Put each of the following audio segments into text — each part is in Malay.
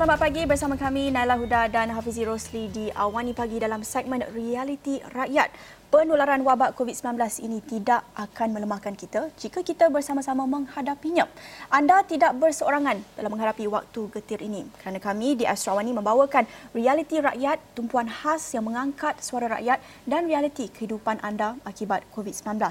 selamat pagi bersama kami Nailah Huda dan Hafizie Rosli di Awani Pagi dalam segmen Realiti Rakyat. Penularan wabak COVID-19 ini tidak akan melemahkan kita jika kita bersama-sama menghadapinya. Anda tidak berseorangan dalam menghadapi waktu getir ini kerana kami di Astro Awani membawakan Realiti Rakyat, tumpuan khas yang mengangkat suara rakyat dan realiti kehidupan anda akibat COVID-19.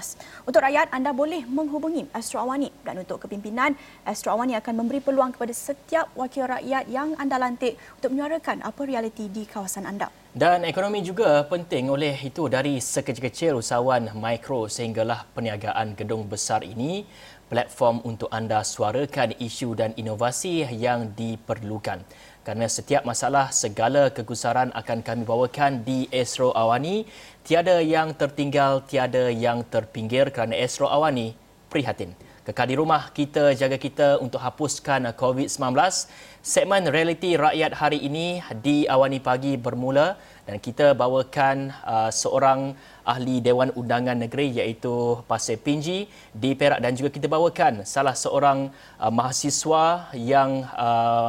Untuk rakyat, anda boleh menghubungi Astro Awani, dan untuk kepimpinan, Astro Awani akan memberi peluang kepada setiap wakil rakyat yang anda lantik untuk menyuarakan apa realiti di kawasan anda. Dan ekonomi juga penting, oleh itu dari sekecil-kecil usahawan mikro sehinggalah perniagaan gedung besar ini, platform untuk anda suarakan isu dan inovasi yang diperlukan. Kerana setiap masalah, segala kegusaran akan kami bawakan di Astro Awani. Tiada yang tertinggal, tiada yang terpinggir kerana Astro Awani prihatin. Kekal di rumah, kita jaga kita untuk hapuskan COVID-19. Segmen Realiti Rakyat hari ini di Awani Pagi bermula dan kita bawakan seorang ahli Dewan Undangan Negeri iaitu Pasir Pinji di Perak, dan juga kita bawakan salah seorang mahasiswa yang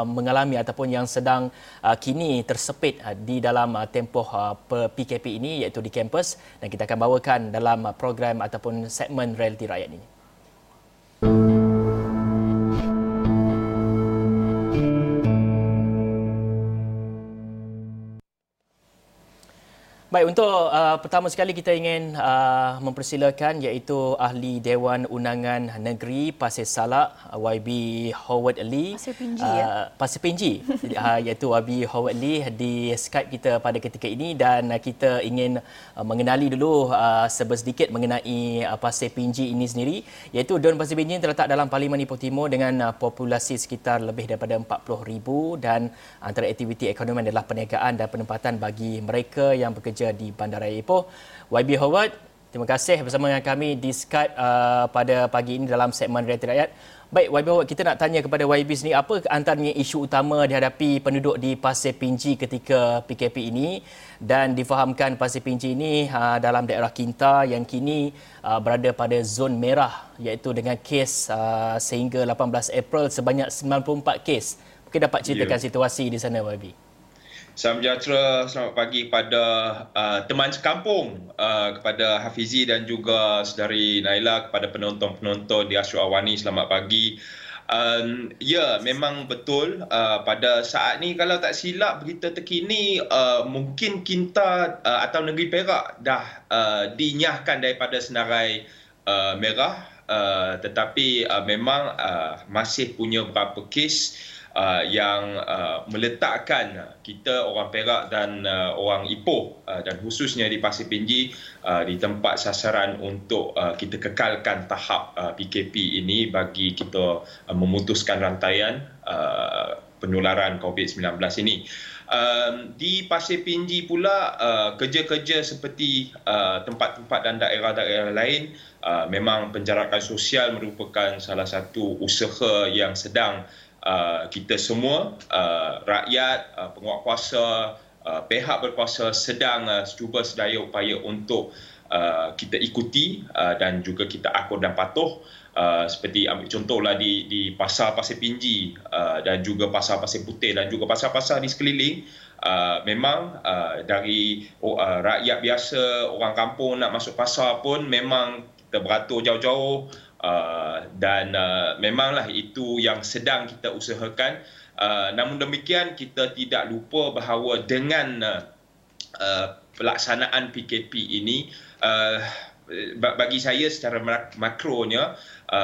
mengalami ataupun yang sedang kini tersepit di dalam tempoh PKP ini iaitu di kampus, dan kita akan bawakan dalam program ataupun segmen Realiti Rakyat ini. Baik, untuk pertama sekali kita ingin mempersilakan iaitu ahli Dewan Undangan Negeri Pasir Salak YB Howard Lee. Pasir Pinji Pasir Pinji iaitu YB Howard Lee di Skype kita pada ketika ini, dan kita ingin mengenali dulu sedikit mengenai Pasir Pinji ini sendiri, iaitu DUN Pasir Pinji terletak dalam Parlimen Ipoh Timur dengan populasi sekitar lebih daripada 40,000, dan antara aktiviti ekonomi adalah perniagaan dan penempatan bagi mereka yang bekerja di Bandaraya Ipoh. YB Howard, terima kasih bersama dengan kami di Skype pada pagi ini dalam segmen Realiti Rakyat. Baik, YB Howard, kita nak tanya kepada YB sendiri, apa antaranya isu utama dihadapi penduduk di Pasir Pinji ketika PKP ini, dan difahamkan Pasir Pinji ini dalam daerah Kinta yang kini berada pada zon merah, iaitu dengan kes sehingga 18 April sebanyak 94 kes. Mungkin dapat ceritakan situasi di sana, YB. Salam sejahtera, selamat pagi kepada teman sekampung, kepada Hafizie dan juga saudari Nailah, kepada penonton-penonton di Astro Awani, selamat pagi. Memang betul, pada saat ni kalau tak silap berita terkini, mungkin Kinta atau negeri Perak dah dinyahkan daripada senarai merah, tetapi memang masih punya beberapa kes yang meletakkan kita orang Perak dan orang Ipoh dan khususnya di Pasir Pinji di tempat sasaran untuk kita kekalkan tahap PKP ini bagi kita memutuskan rantaian penularan COVID-19 ini. Di Pasir Pinji pula, kerja-kerja seperti tempat-tempat dan daerah-daerah lain, memang penjarakan sosial merupakan salah satu usaha yang sedang kita semua, rakyat, penguatkuasa, pihak berkuasa sedang cuba sedaya upaya untuk kita ikuti dan juga kita akur dan patuh. Seperti ambil contohlah di Pasar Pasir Pinji dan juga Pasar Pasir Putih dan juga pasar-pasar di sekeliling, memang dari rakyat biasa, orang kampung nak masuk pasar pun memang kita beratur jauh-jauh. Dan memanglah itu yang sedang kita usahakan. Namun demikian, kita tidak lupa bahawa dengan pelaksanaan PKP ini, bagi saya secara makronya,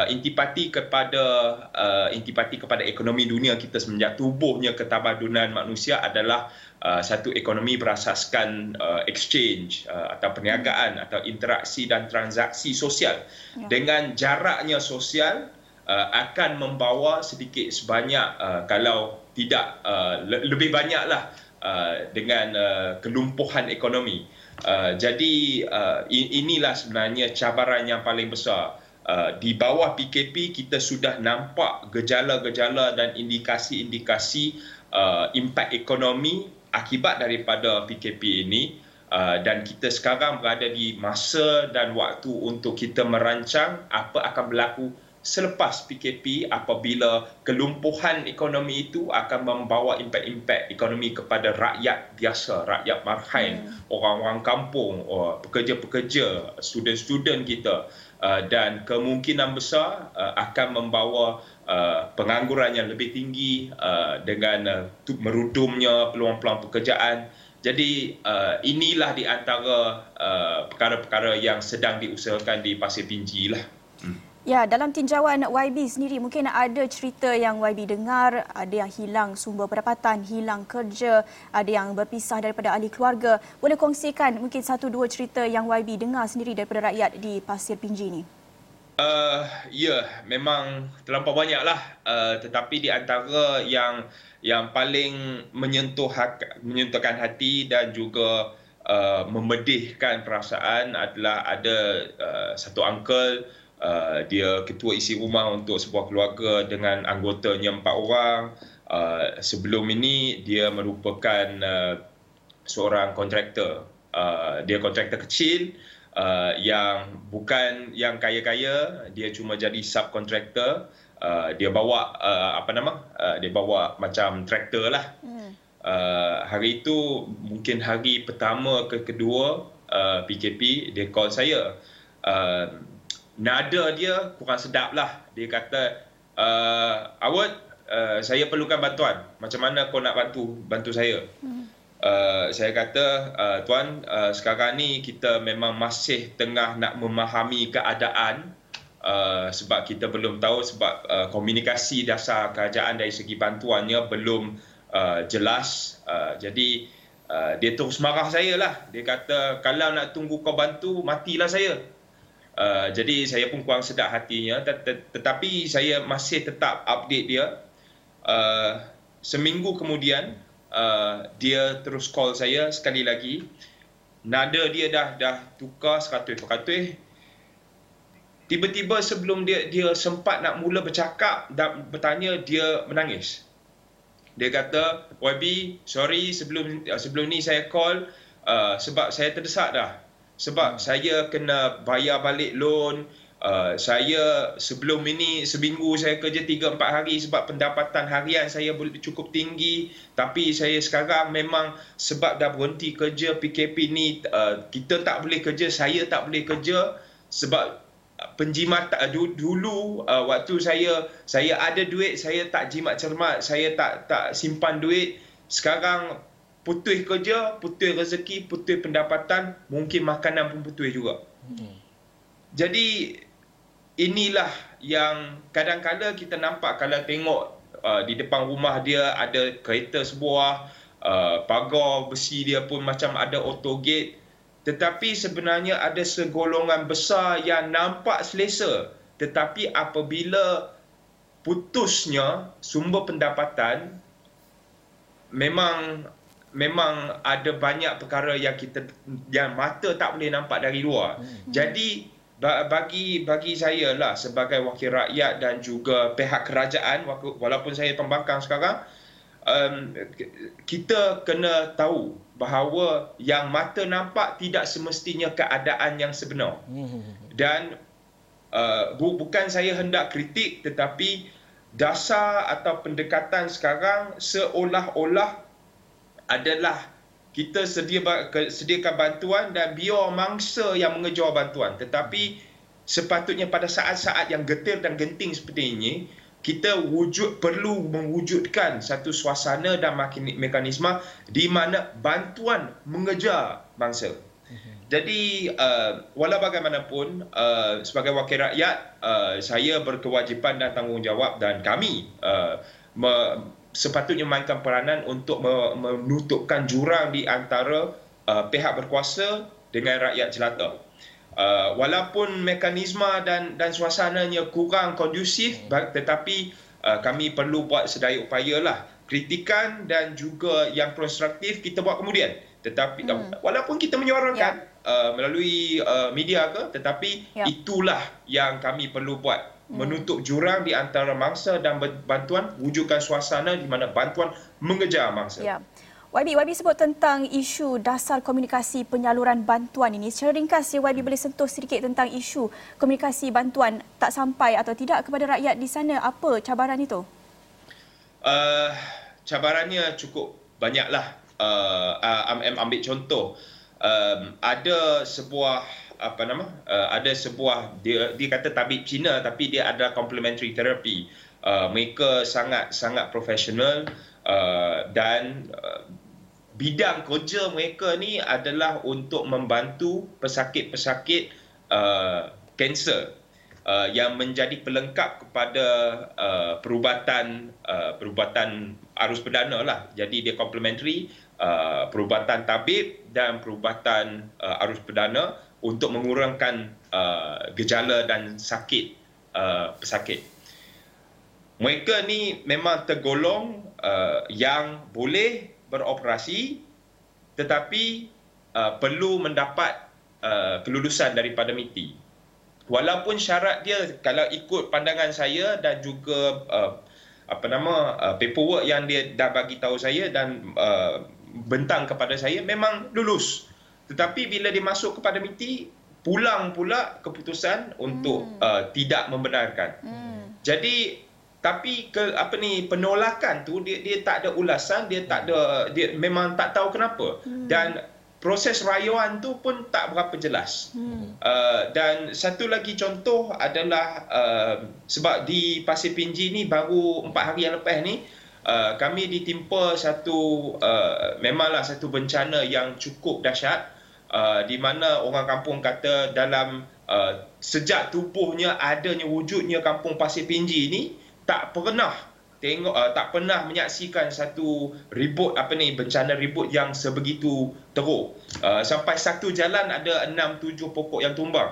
intipati kepada ekonomi dunia kita semenjak tubuhnya ketamadunan manusia adalah satu ekonomi berasaskan exchange atau perniagaan atau interaksi dan transaksi sosial. Ya. Dengan jaraknya sosial akan membawa sedikit sebanyak, kalau tidak lebih banyaklah, dengan kelumpuhan ekonomi. Jadi inilah sebenarnya cabaran yang paling besar. Di bawah PKP kita sudah nampak gejala-gejala dan indikasi-indikasi impak ekonomi akibat daripada PKP ini, dan kita sekarang berada di masa dan waktu untuk kita merancang apa akan berlaku selepas PKP apabila kelumpuhan ekonomi itu akan membawa impak-impak ekonomi kepada rakyat biasa, rakyat marhaen, orang-orang kampung, pekerja-pekerja, student-student kita, dan kemungkinan besar akan membawa pengangguran yang lebih tinggi dengan merudumnya peluang-peluang pekerjaan. Jadi inilah di antara perkara-perkara yang sedang diusahakan di Pasir Pinji lah. Ya, dalam tinjauan YB sendiri, mungkin ada cerita yang YB dengar, ada yang hilang sumber pendapatan, hilang kerja, ada yang berpisah daripada ahli keluarga. Boleh kongsikan mungkin satu dua cerita yang YB dengar sendiri daripada rakyat di Pasir Pinji ini? Ya, memang terlampau banyaklah. Tetapi di antara yang paling menyentuhkan hati dan juga memedihkan perasaan adalah ada satu uncle. Dia ketua isi rumah untuk sebuah keluarga dengan anggotanya 4 orang. Sebelum ini dia merupakan seorang kontraktor. Dia kontraktor kecil yang bukan yang kaya-kaya, dia cuma jadi subkontraktor. Dia bawa dia bawa macam traktor lah. Hari itu mungkin hari pertama ke kedua PKP, dia call saya. Nada dia kurang sedap lah. Dia kata, Awad, saya perlukan bantuan. Macam mana kau nak bantu saya? Saya kata, tuan, sekarang ni kita memang masih tengah nak memahami keadaan. Sebab kita belum tahu, sebab komunikasi dasar kerajaan dari segi bantuannya belum jelas. Jadi, dia terus marah saya lah. Dia kata, kalau nak tunggu kau bantu, matilah saya. Jadi saya pun kurang sedap hatinya, tetapi saya masih tetap update dia. Seminggu kemudian dia terus call saya sekali lagi. Nada dia dah tukar 100%. Tiba-tiba sebelum dia sempat nak mula bercakap dan bertanya, dia menangis. Dia kata, YB, sorry sebelum ni saya call sebab saya terdesak dah. Sebab saya kena bayar balik loan, saya sebelum ini seminggu saya kerja 3-4 hari sebab pendapatan harian saya cukup tinggi. Tapi saya sekarang memang sebab dah berhenti kerja PKP ni, kita tak boleh kerja, saya tak boleh kerja. Sebab penjimatan dulu waktu saya ada duit, saya tak jimat cermat, saya tak simpan duit. Sekarang putih kerja, putih rezeki, putih pendapatan, mungkin makanan pun putih juga. Jadi inilah yang kadang-kadang kita nampak kalau tengok di depan rumah dia ada kereta sebuah, pagar besi dia pun macam ada autogate. Tetapi sebenarnya ada segolongan besar yang nampak selesa. Tetapi apabila putusnya sumber pendapatan, memang ada banyak perkara yang mata tak boleh nampak dari luar. Jadi bagi saya lah sebagai wakil rakyat dan juga pihak kerajaan, walaupun saya pembangkang sekarang, kita kena tahu bahawa yang mata nampak tidak semestinya keadaan yang sebenar. Dan bukan saya hendak kritik, tetapi dasar atau pendekatan sekarang seolah-olah adalah kita sediakan bantuan dan biar mangsa yang mengejar bantuan. Tetapi sepatutnya pada saat-saat yang getir dan genting seperti ini, kita perlu mewujudkan satu suasana dan mekanisme di mana bantuan mengejar mangsa. Jadi walau bagaimanapun, sebagai wakil rakyat, saya berkewajipan dan tanggungjawab, dan kami sepatutnya memainkan peranan untuk menutupkan jurang di antara pihak berkuasa dengan rakyat jelata. Walaupun mekanisme dan suasananya kurang kondusif, tetapi kami perlu buat sedaya upaya lah. Kritikan dan juga yang konstruktif kita buat kemudian. Tetapi walaupun kita menyuarakan melalui media ke, tetapi itulah yang kami perlu buat. Menutup jurang di antara mangsa dan bantuan, wujudkan suasana di mana bantuan mengejar mangsa. Ya. YB sebut tentang isu dasar komunikasi penyaluran bantuan ini. Secara ringkas, YB boleh sentuh sedikit tentang isu komunikasi bantuan tak sampai atau tidak kepada rakyat di sana. Apa cabaran itu? Cabarannya cukup banyaklah. Ambil contoh, ada sebuah dia kata tabib Cina, tapi dia ada complementary therapy. Mereka sangat profesional. Dan bidang kerja mereka ni adalah untuk membantu pesakit-pesakit kanser yang menjadi pelengkap kepada perubatan arus perdana lah. Jadi dia complementary perubatan tabib dan perubatan arus perdana untuk mengurangkan gejala dan sakit pesakit. Mereka ni memang tergolong yang boleh beroperasi tetapi perlu mendapat kelulusan daripada MITI. Walaupun syarat dia, kalau ikut pandangan saya dan juga paperwork yang dia dah bagi tahu saya dan bentang kepada saya, memang lulus. Tetapi bila dia masuk kepada MITI, pulang pula keputusan untuk tidak membenarkan. Jadi tapi penolakan tu dia tak ada ulasan, dia memang tak tahu kenapa. Dan proses rayuan tu pun tak berapa jelas. Dan satu lagi contoh adalah sebab di Pasir Pinji ni baru 4 hari yang lepas ni kami ditimpa memanglah satu bencana yang cukup dahsyat, di mana orang kampung kata dalam sejak tubuhnya adanya wujudnya kampung Pasir Pinji ni tak pernah menyaksikan satu bencana ribut yang sebegitu teruk. Sampai satu jalan ada 6-7 pokok yang tumbang.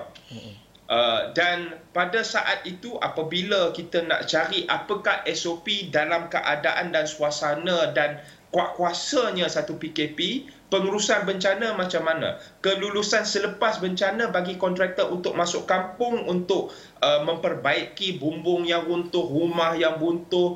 Dan pada saat itu apabila kita nak cari apakah SOP dalam keadaan dan suasana dan kuasanya satu PKP, pengurusan bencana macam mana, kelulusan selepas bencana bagi kontraktor untuk masuk kampung untuk memperbaiki bumbung yang runtuh, rumah yang runtuh,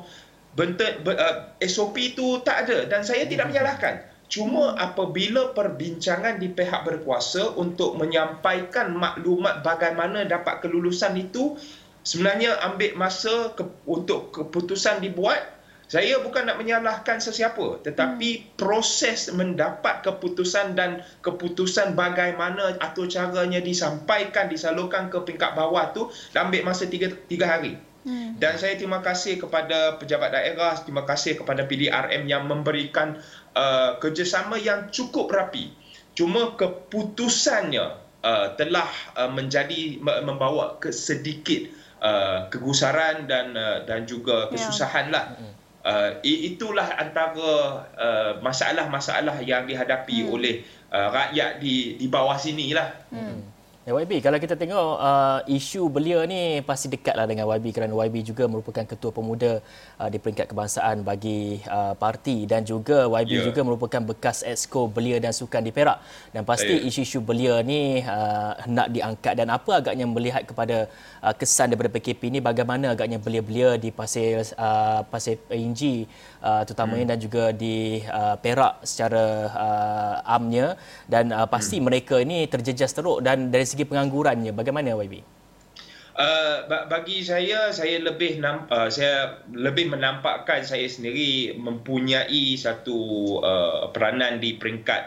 SOP itu tak ada. Dan saya tidak menyalahkan. Cuma apabila perbincangan di pihak berkuasa untuk menyampaikan maklumat bagaimana dapat kelulusan itu, sebenarnya ambil masa untuk keputusan dibuat. Saya bukan nak menyalahkan sesiapa, tetapi proses mendapat keputusan dan keputusan bagaimana atau caranya disampaikan, disalurkan ke peringkat bawah tu ambil masa 3 hari. Dan saya terima kasih kepada pejabat daerah, terima kasih kepada PDRM yang memberikan kerjasama yang cukup rapi. Cuma keputusannya telah menjadi membawa ke sedikit kegusaran dan juga kesusahan lah. Itulah antara masalah-masalah yang dihadapi oleh rakyat di bawah sini lah. Ya, YB, kalau kita tengok isu belia ni pasti dekatlah dengan YB kerana YB juga merupakan ketua pemuda di peringkat kebangsaan bagi parti dan juga YB juga merupakan bekas exco belia dan sukan di Perak. Dan pasti isu-isu belia ni nak diangkat, dan apa agaknya melihat kepada kesan daripada PKP ni, bagaimana agaknya belia-belia di Pasir Pinji terutamanya dan juga di Perak secara amnya, dan pasti mereka ni terjejas teruk. Dan dari segi penganggurannya, bagaimana YB? Bagi saya lebih menampakkan saya sendiri mempunyai satu peranan di peringkat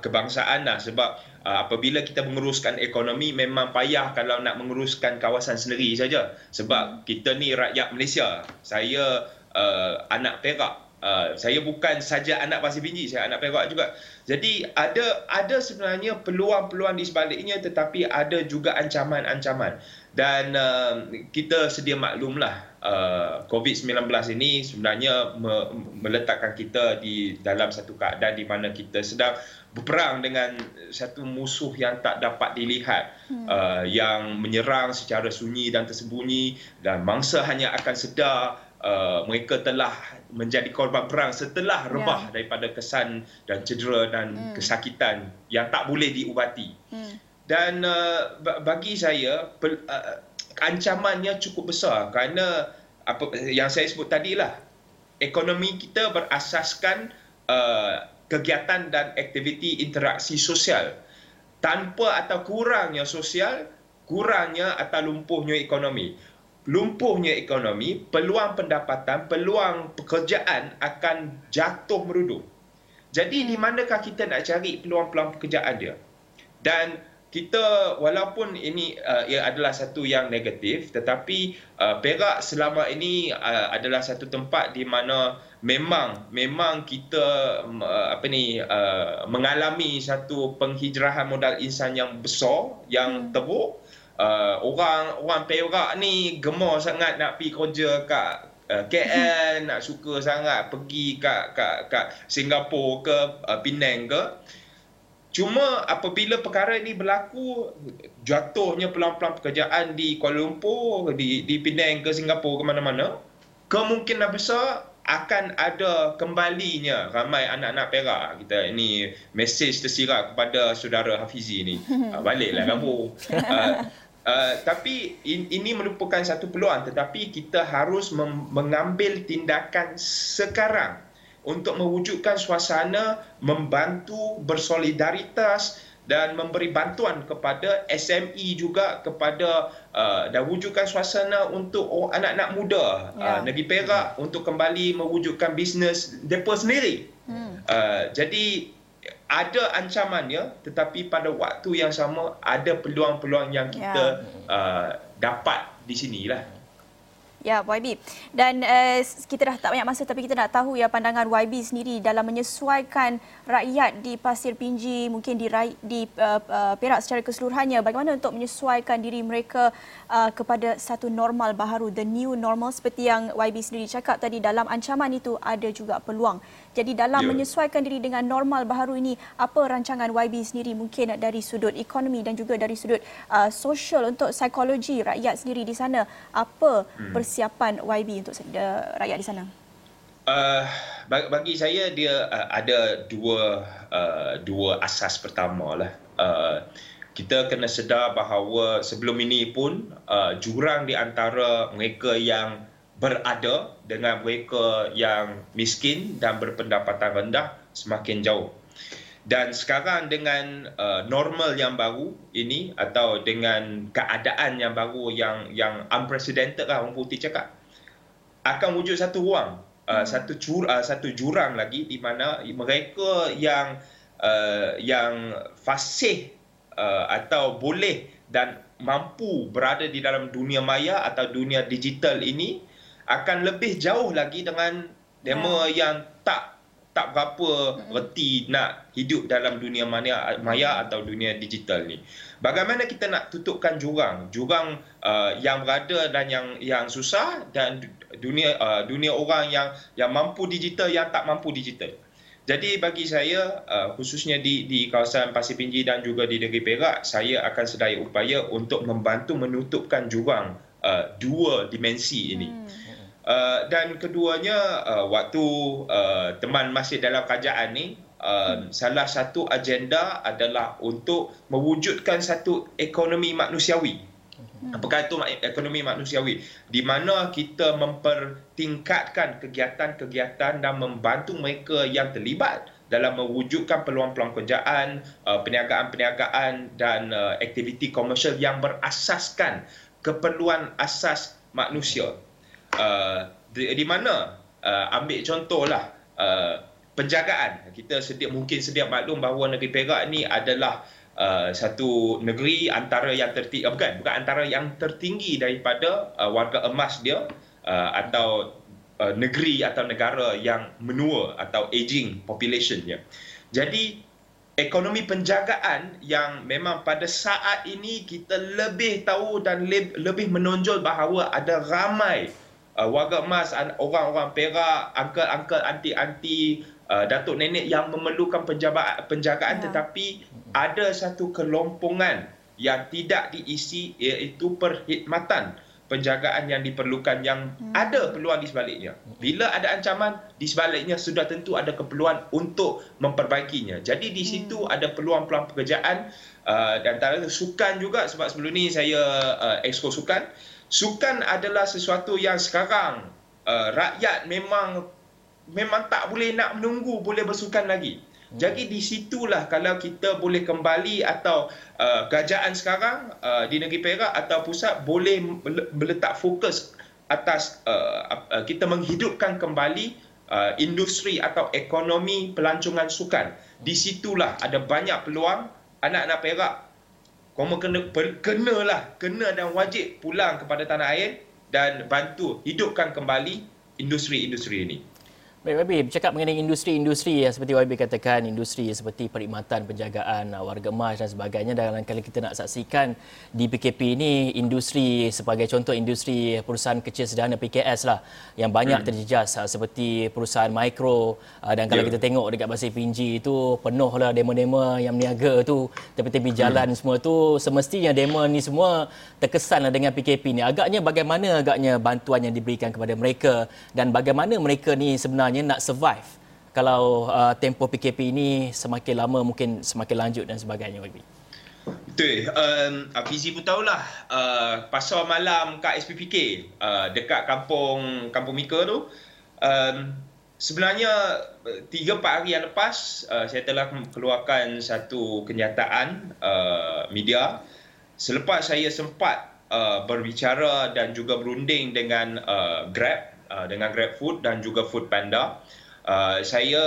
kebangsaan lah, sebab apabila kita menguruskan ekonomi memang payah kalau nak menguruskan kawasan sendiri saja, sebab kita ni rakyat Malaysia. Saya anak Perak. Saya bukan saja anak Pasir Pinji, saya anak Perak juga. Jadi ada sebenarnya peluang-peluang di sebaliknya, tetapi ada juga ancaman-ancaman. Dan kita sedia maklumlah, COVID-19 ini sebenarnya meletakkan kita di dalam satu keadaan di mana kita sedang berperang dengan satu musuh yang tak dapat dilihat, yang menyerang secara sunyi dan tersembunyi, dan mangsa hanya akan sedar mereka telah menjadi korban perang setelah rebah daripada kesan dan cedera dan kesakitan yang tak boleh diubati. Dan bagi saya ancamannya cukup besar kerana apa yang saya sebut tadilah, ekonomi kita berasaskan kegiatan dan aktiviti interaksi sosial. Tanpa atau kurangnya sosial, kurangnya atau lumpuhnya ekonomi. Lumpuhnya ekonomi, peluang pendapatan, peluang pekerjaan akan jatuh merudum. Jadi di manakah kita nak cari peluang-peluang pekerjaan dia? Dan kita walaupun ini ia adalah satu yang negatif, tetapi Perak selama ini adalah satu tempat di mana memang kita mengalami satu penghijrahan modal insan yang besar, yang teruk. Orang Perak ni gemar sangat nak pergi kerja kat KL, nak suka sangat pergi kat Singapura ke Penang ke. Cuma apabila perkara ini berlaku, jatuhnya peluang-peluang pekerjaan di Kuala Lumpur, di Penang ke Singapura ke mana-mana, kemungkinan besar akan ada kembalinya ramai anak-anak Perak. Kita ini mesej tersirat kepada saudara Hafizie ni. Baliklah kamu. Tapi ini merupakan satu peluang, tetapi kita harus mengambil tindakan sekarang untuk mewujudkan suasana membantu, bersolidaritas dan memberi bantuan kepada SME juga, kepada dan wujudkan suasana untuk anak-anak muda negeri Perak untuk kembali mewujudkan bisnes mereka sendiri. Jadi ada ancamannya, tetapi pada waktu yang sama ada peluang-peluang yang kita dapat di sinilah. Ya, YB. Dan kita dah tak banyak masa, tapi kita nak tahu ya pandangan YB sendiri dalam menyesuaikan rakyat di Pasir Pinji, mungkin di Perak secara keseluruhannya. Bagaimana untuk menyesuaikan diri mereka kepada satu normal baharu, the new normal, seperti yang YB sendiri cakap tadi, dalam ancaman itu ada juga peluang. Jadi dalam menyesuaikan diri dengan normal baharu ini, apa rancangan YB sendiri mungkin dari sudut ekonomi dan juga dari sudut sosial untuk psikologi rakyat sendiri di sana? Apa persiapan YB untuk rakyat di sana? Bagi saya dia ada dua asas pertamalah. Kita kena sedar bahawa sebelum ini pun jurang di antara mereka yang berada dengan mereka yang miskin dan berpendapatan rendah semakin jauh. Dan sekarang dengan normal yang baru ini, atau dengan keadaan yang baru yang unprecedented lah orang putih cakap, akan wujud satu ruang, satu jurang lagi di mana mereka yang fasih atau boleh dan mampu berada di dalam dunia maya atau dunia digital ini akan lebih jauh lagi dengan demo yang tak berapa reti nak hidup dalam dunia maya atau dunia digital ni. Bagaimana kita nak tutupkan jurang yang berada dan yang susah, dan dunia orang yang mampu digital, yang tak mampu digital. Jadi bagi saya khususnya di kawasan Pasir Pinji dan juga di negeri Perak, saya akan sedaya upaya untuk membantu menutupkan jurang dua dimensi ini. Dan keduanya, waktu teman masih dalam kerajaan ni, salah satu agenda adalah untuk mewujudkan satu ekonomi manusiawi. Apakah itu ekonomi manusiawi? Di mana kita mempertingkatkan kegiatan-kegiatan dan membantu mereka yang terlibat dalam mewujudkan peluang-peluang kerjaan, perniagaan-perniagaan dan aktiviti komersial yang berasaskan keperluan asas manusia. Di mana ambil contohlah penjagaan. Kita mungkin sedia maklum bahawa negeri Perak ni adalah satu negeri antara yang tertinggi, bukan antara yang tertinggi daripada warga emas dia, atau negeri atau negara yang menua atau aging population dia. Jadi ekonomi penjagaan yang memang pada saat ini kita lebih tahu dan lebih menonjol bahawa ada ramai warga emas, orang-orang Perak, uncle-uncle, aunty-aunty, datuk nenek yang memerlukan penjagaan, tetapi ada satu kelompongan yang tidak diisi, iaitu perkhidmatan penjagaan yang diperlukan, yang ada peluang di sebaliknya. Bila ada ancaman, di sebaliknya sudah tentu ada keperluan untuk memperbaikinya. Jadi di situ ada peluang-peluang pekerjaan, dan antara sukan juga, sebab sebelum ni saya exco sukan. Sukan adalah sesuatu yang sekarang rakyat memang tak boleh nak menunggu boleh bersukan lagi. Jadi di situlah kalau kita boleh kembali atau kerajaan sekarang di negeri Perak atau pusat boleh meletak fokus atas kita menghidupkan kembali industri atau ekonomi pelancongan sukan. Di situlah ada banyak peluang anak-anak Perak. Kamu kena dan wajib pulang kepada tanah air dan bantu hidupkan kembali industri-industri ini. Baik, Wabi, bercakap mengenai industri-industri yang seperti Wabi katakan, industri seperti perkhidmatan, penjagaan, warga emas dan sebagainya. Dan kalau kita nak saksikan di PKP ini, industri sebagai contoh industri perusahaan kecil sederhana PKS lah yang banyak terjejas seperti perusahaan mikro dan kalau kita tengok dekat Pasir Pinji itu penuhlah demo-demo yang berniaga tu tepi-tepi jalan semua tu, semestinya demo ni semua terkesanlah dengan PKP ni. Agaknya bagaimana bantuan yang diberikan kepada mereka dan bagaimana mereka ni sebenarnya nak survive kalau tempoh PKP ini semakin lama mungkin semakin lanjut dan sebagainya, Wabi? Betul. Hafizie pun tahulah pasar malam kat SPPK dekat kampung Mika tu. Sebenarnya 3-4 hari yang lepas saya telah keluarkan satu kenyataan media selepas saya sempat berbicara dan juga berunding dengan Grab, dengan GrabFood dan juga Foodpanda. Saya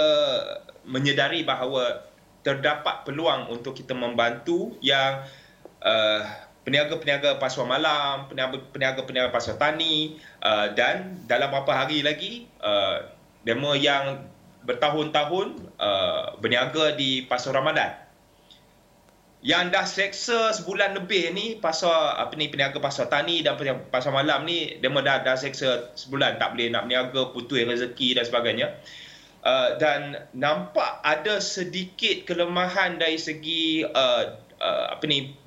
menyedari bahawa terdapat peluang untuk kita membantu yang peniaga-peniaga pasar malam, peniaga-peniaga pasar tani dan dalam beberapa hari lagi demo yang bertahun-tahun berniaga di pasar Ramadan. Yang dah seksa sebulan lebih ni peniaga pasar tani dan peniaga pasar malam ni demo dah seksa sebulan, tak boleh nak berniaga, putus rezeki dan sebagainya. Dan nampak ada sedikit kelemahan dari segi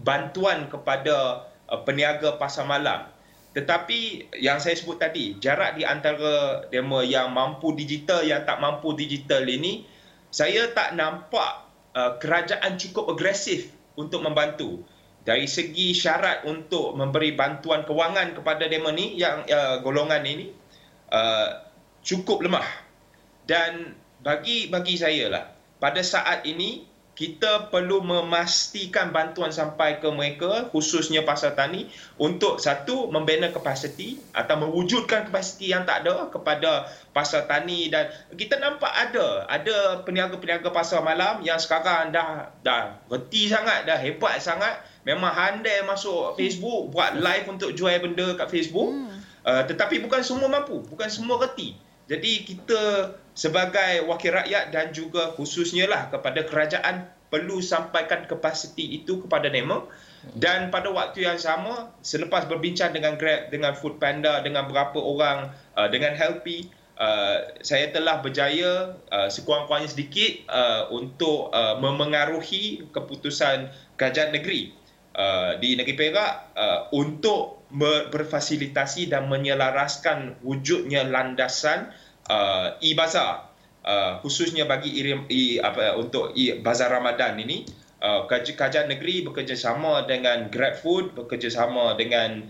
bantuan kepada peniaga pasar malam. Tetapi yang saya sebut tadi, jarak di antara demo yang mampu digital yang tak mampu digital ini, saya tak nampak kerajaan cukup agresif untuk membantu. Dari segi syarat untuk memberi bantuan kewangan kepada demo ni, yang golongan ini cukup lemah. Dan bagi saya lah, pada saat ini kita perlu memastikan bantuan sampai ke mereka, khususnya pasar tani, untuk satu, membina kapasiti atau mewujudkan kapasiti yang tak ada kepada pasar tani. Dan kita nampak ada peniaga-peniaga pasar malam yang sekarang dah reti sangat, dah hebat sangat, memang handai masuk Facebook, buat live untuk jual benda kat Facebook. Tetapi bukan semua mampu, bukan semua reti. Jadi kita sebagai wakil rakyat dan juga khususnya lah kepada kerajaan perlu sampaikan kapasiti itu kepada demo. Dan pada waktu yang sama, selepas berbincang dengan Grab, dengan Foodpanda, dengan berapa orang, dengan Helpy, saya telah berjaya sekurang-kurangnya sedikit untuk memengaruhi keputusan kerajaan negeri di negeri Perak untuk berfasilitasi dan menyelaraskan wujudnya landasan e-bazar, khususnya bagi bazar Ramadan ini. Kerajaan negeri bekerjasama dengan GrabFood, bekerjasama dengan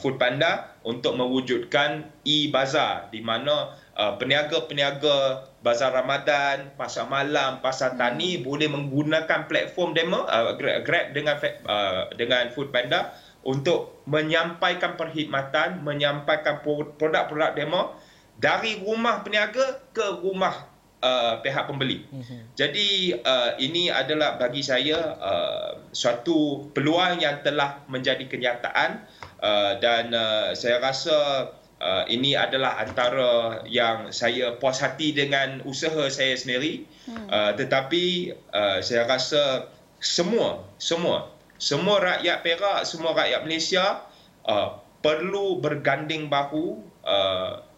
Foodpanda untuk mewujudkan e-bazar di mana peniaga-peniaga bazar Ramadan, pasar malam, pasar tani boleh menggunakan platform demo Grab dengan Foodpanda untuk menyampaikan perkhidmatan, menyampaikan produk-produk demo dari rumah peniaga ke rumah pihak pembeli. Jadi ini adalah bagi saya suatu peluang yang telah menjadi kenyataan dan saya rasa ini adalah antara yang saya puas hati dengan usaha saya sendiri. Tetapi saya rasa semua rakyat Perak, semua rakyat Malaysia perlu berganding bahu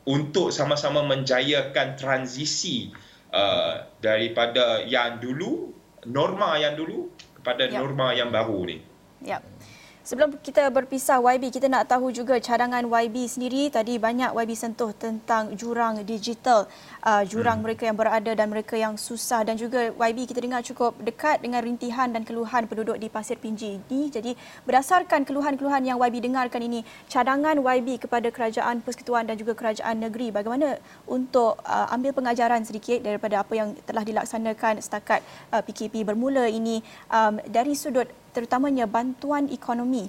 untuk sama-sama menjayakan transisi daripada yang dulu, norma yang dulu kepada norma yang baru ni. Sebelum kita berpisah YB, kita nak tahu juga cadangan YB sendiri. Tadi banyak YB sentuh tentang jurang digital, jurang mereka yang berada dan mereka yang susah, dan juga YB kita dengar cukup dekat dengan rintihan dan keluhan penduduk di Pasir Pinji ini. Jadi berdasarkan keluhan-keluhan yang YB dengarkan ini, cadangan YB kepada kerajaan persekutuan dan juga kerajaan negeri bagaimana untuk ambil pengajaran sedikit daripada apa yang telah dilaksanakan setakat PKP bermula ini, dari sudut terutamanya bantuan ekonomi,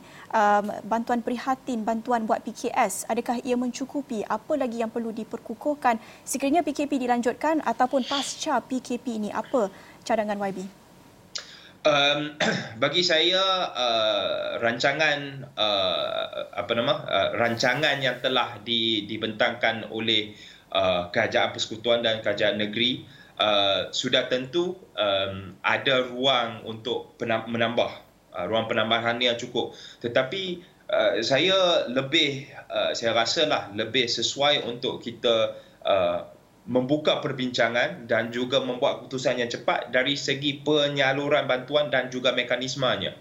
bantuan prihatin, bantuan buat PKS, adakah ia mencukupi? Apa lagi yang perlu diperkukuhkan sekiranya PKP dilanjutkan ataupun pasca PKP ini? Apa cadangan YB? Bagi saya rancangan rancangan yang telah dibentangkan oleh kerajaan persekutuan dan kerajaan negeri sudah tentu ada ruang untuk menambah. Ruang penambahan yang cukup, tetapi saya rasalah lebih sesuai untuk kita membuka perbincangan dan juga membuat keputusan yang cepat dari segi penyaluran bantuan dan juga mekanismenya.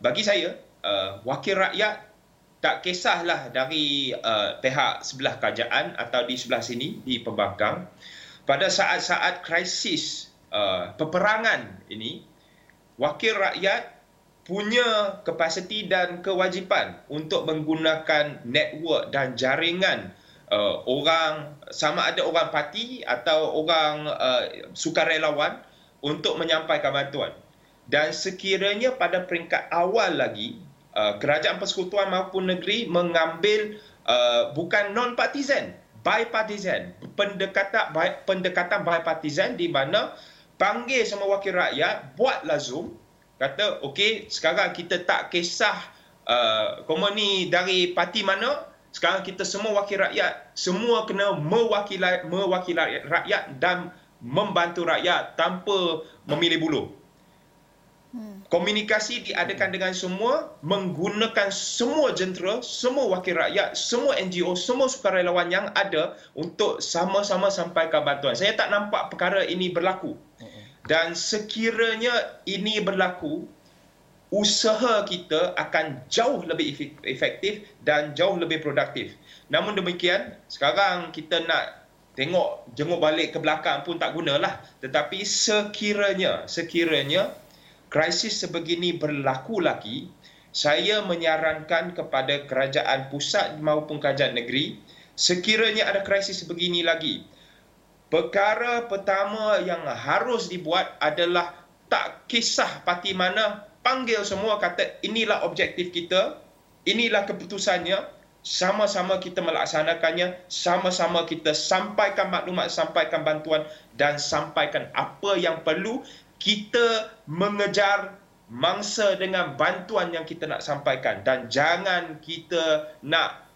Bagi saya, wakil rakyat tak kisahlah dari pihak sebelah kerajaan atau di sebelah sini di pembangkang, pada saat-saat krisis peperangan ini wakil rakyat punya kapasiti dan kewajipan untuk menggunakan network dan jaringan orang, sama ada orang parti atau orang sukarelawan, untuk menyampaikan bantuan. Dan sekiranya pada peringkat awal lagi, kerajaan persekutuan maupun negeri mengambil bukan non-partisan, bipartisan, pendekatan bipartisan, di mana panggil sama wakil rakyat, buatlah Zoom, kata okey, sekarang kita tak kisah komen ni dari parti mana, sekarang kita semua wakil rakyat, semua kena mewakili rakyat dan membantu rakyat tanpa memilih bulu. Komunikasi diadakan dengan semua, menggunakan semua jentera, semua wakil rakyat, semua NGO, semua sukarelawan yang ada untuk sama-sama sampaikan bantuan. Saya tak nampak perkara ini berlaku. Dan sekiranya ini berlaku, usaha kita akan jauh lebih efektif dan jauh lebih produktif. Namun demikian, sekarang kita nak jenguk balik ke belakang pun tak gunalah. Tetapi sekiranya krisis sebegini berlaku lagi, saya menyarankan kepada kerajaan pusat maupun kerajaan negeri, sekiranya ada krisis sebegini lagi, perkara pertama yang harus dibuat adalah tak kisah parti mana, panggil semua, kata inilah objektif kita, inilah keputusannya, sama-sama kita melaksanakannya, sama-sama kita sampaikan maklumat, sampaikan bantuan dan sampaikan apa yang perlu. Kita mengejar mangsa dengan bantuan yang kita nak sampaikan, dan jangan kita nak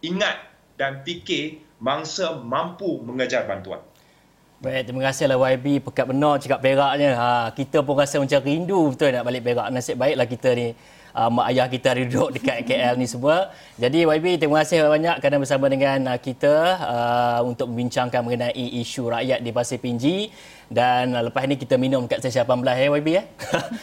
ingat dan fikir mangsa mampu mengejar bantuan. Baik, terima kasihlah YB. Pekat benar cakap Peraknya. Kita pun rasa macam rindu betul nak balik Perak. Nasib baiklah kita ni, mak ayah kita duduk dekat KL ni semua. Jadi YB, terima kasih banyak kerana bersama dengan kita untuk membincangkan mengenai isu rakyat di Pasir Pinji. Dan lepas ni kita minum kat sesi 18 YB ya.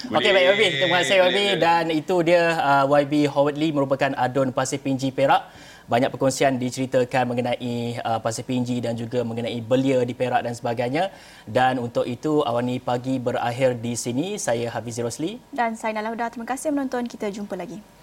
Okey baik YB, terima kasih YB. Dan itu dia YB Howard Lee, merupakan ADUN Pasir Pinji Perak. Banyak perkongsian diceritakan mengenai Pasir Pinji dan juga mengenai belia di Perak dan sebagainya. Dan untuk itu, Awani Pagi berakhir di sini. Saya Hafizie Rosli. Dan saya Nailah Huda. Terima kasih menonton. Kita jumpa lagi.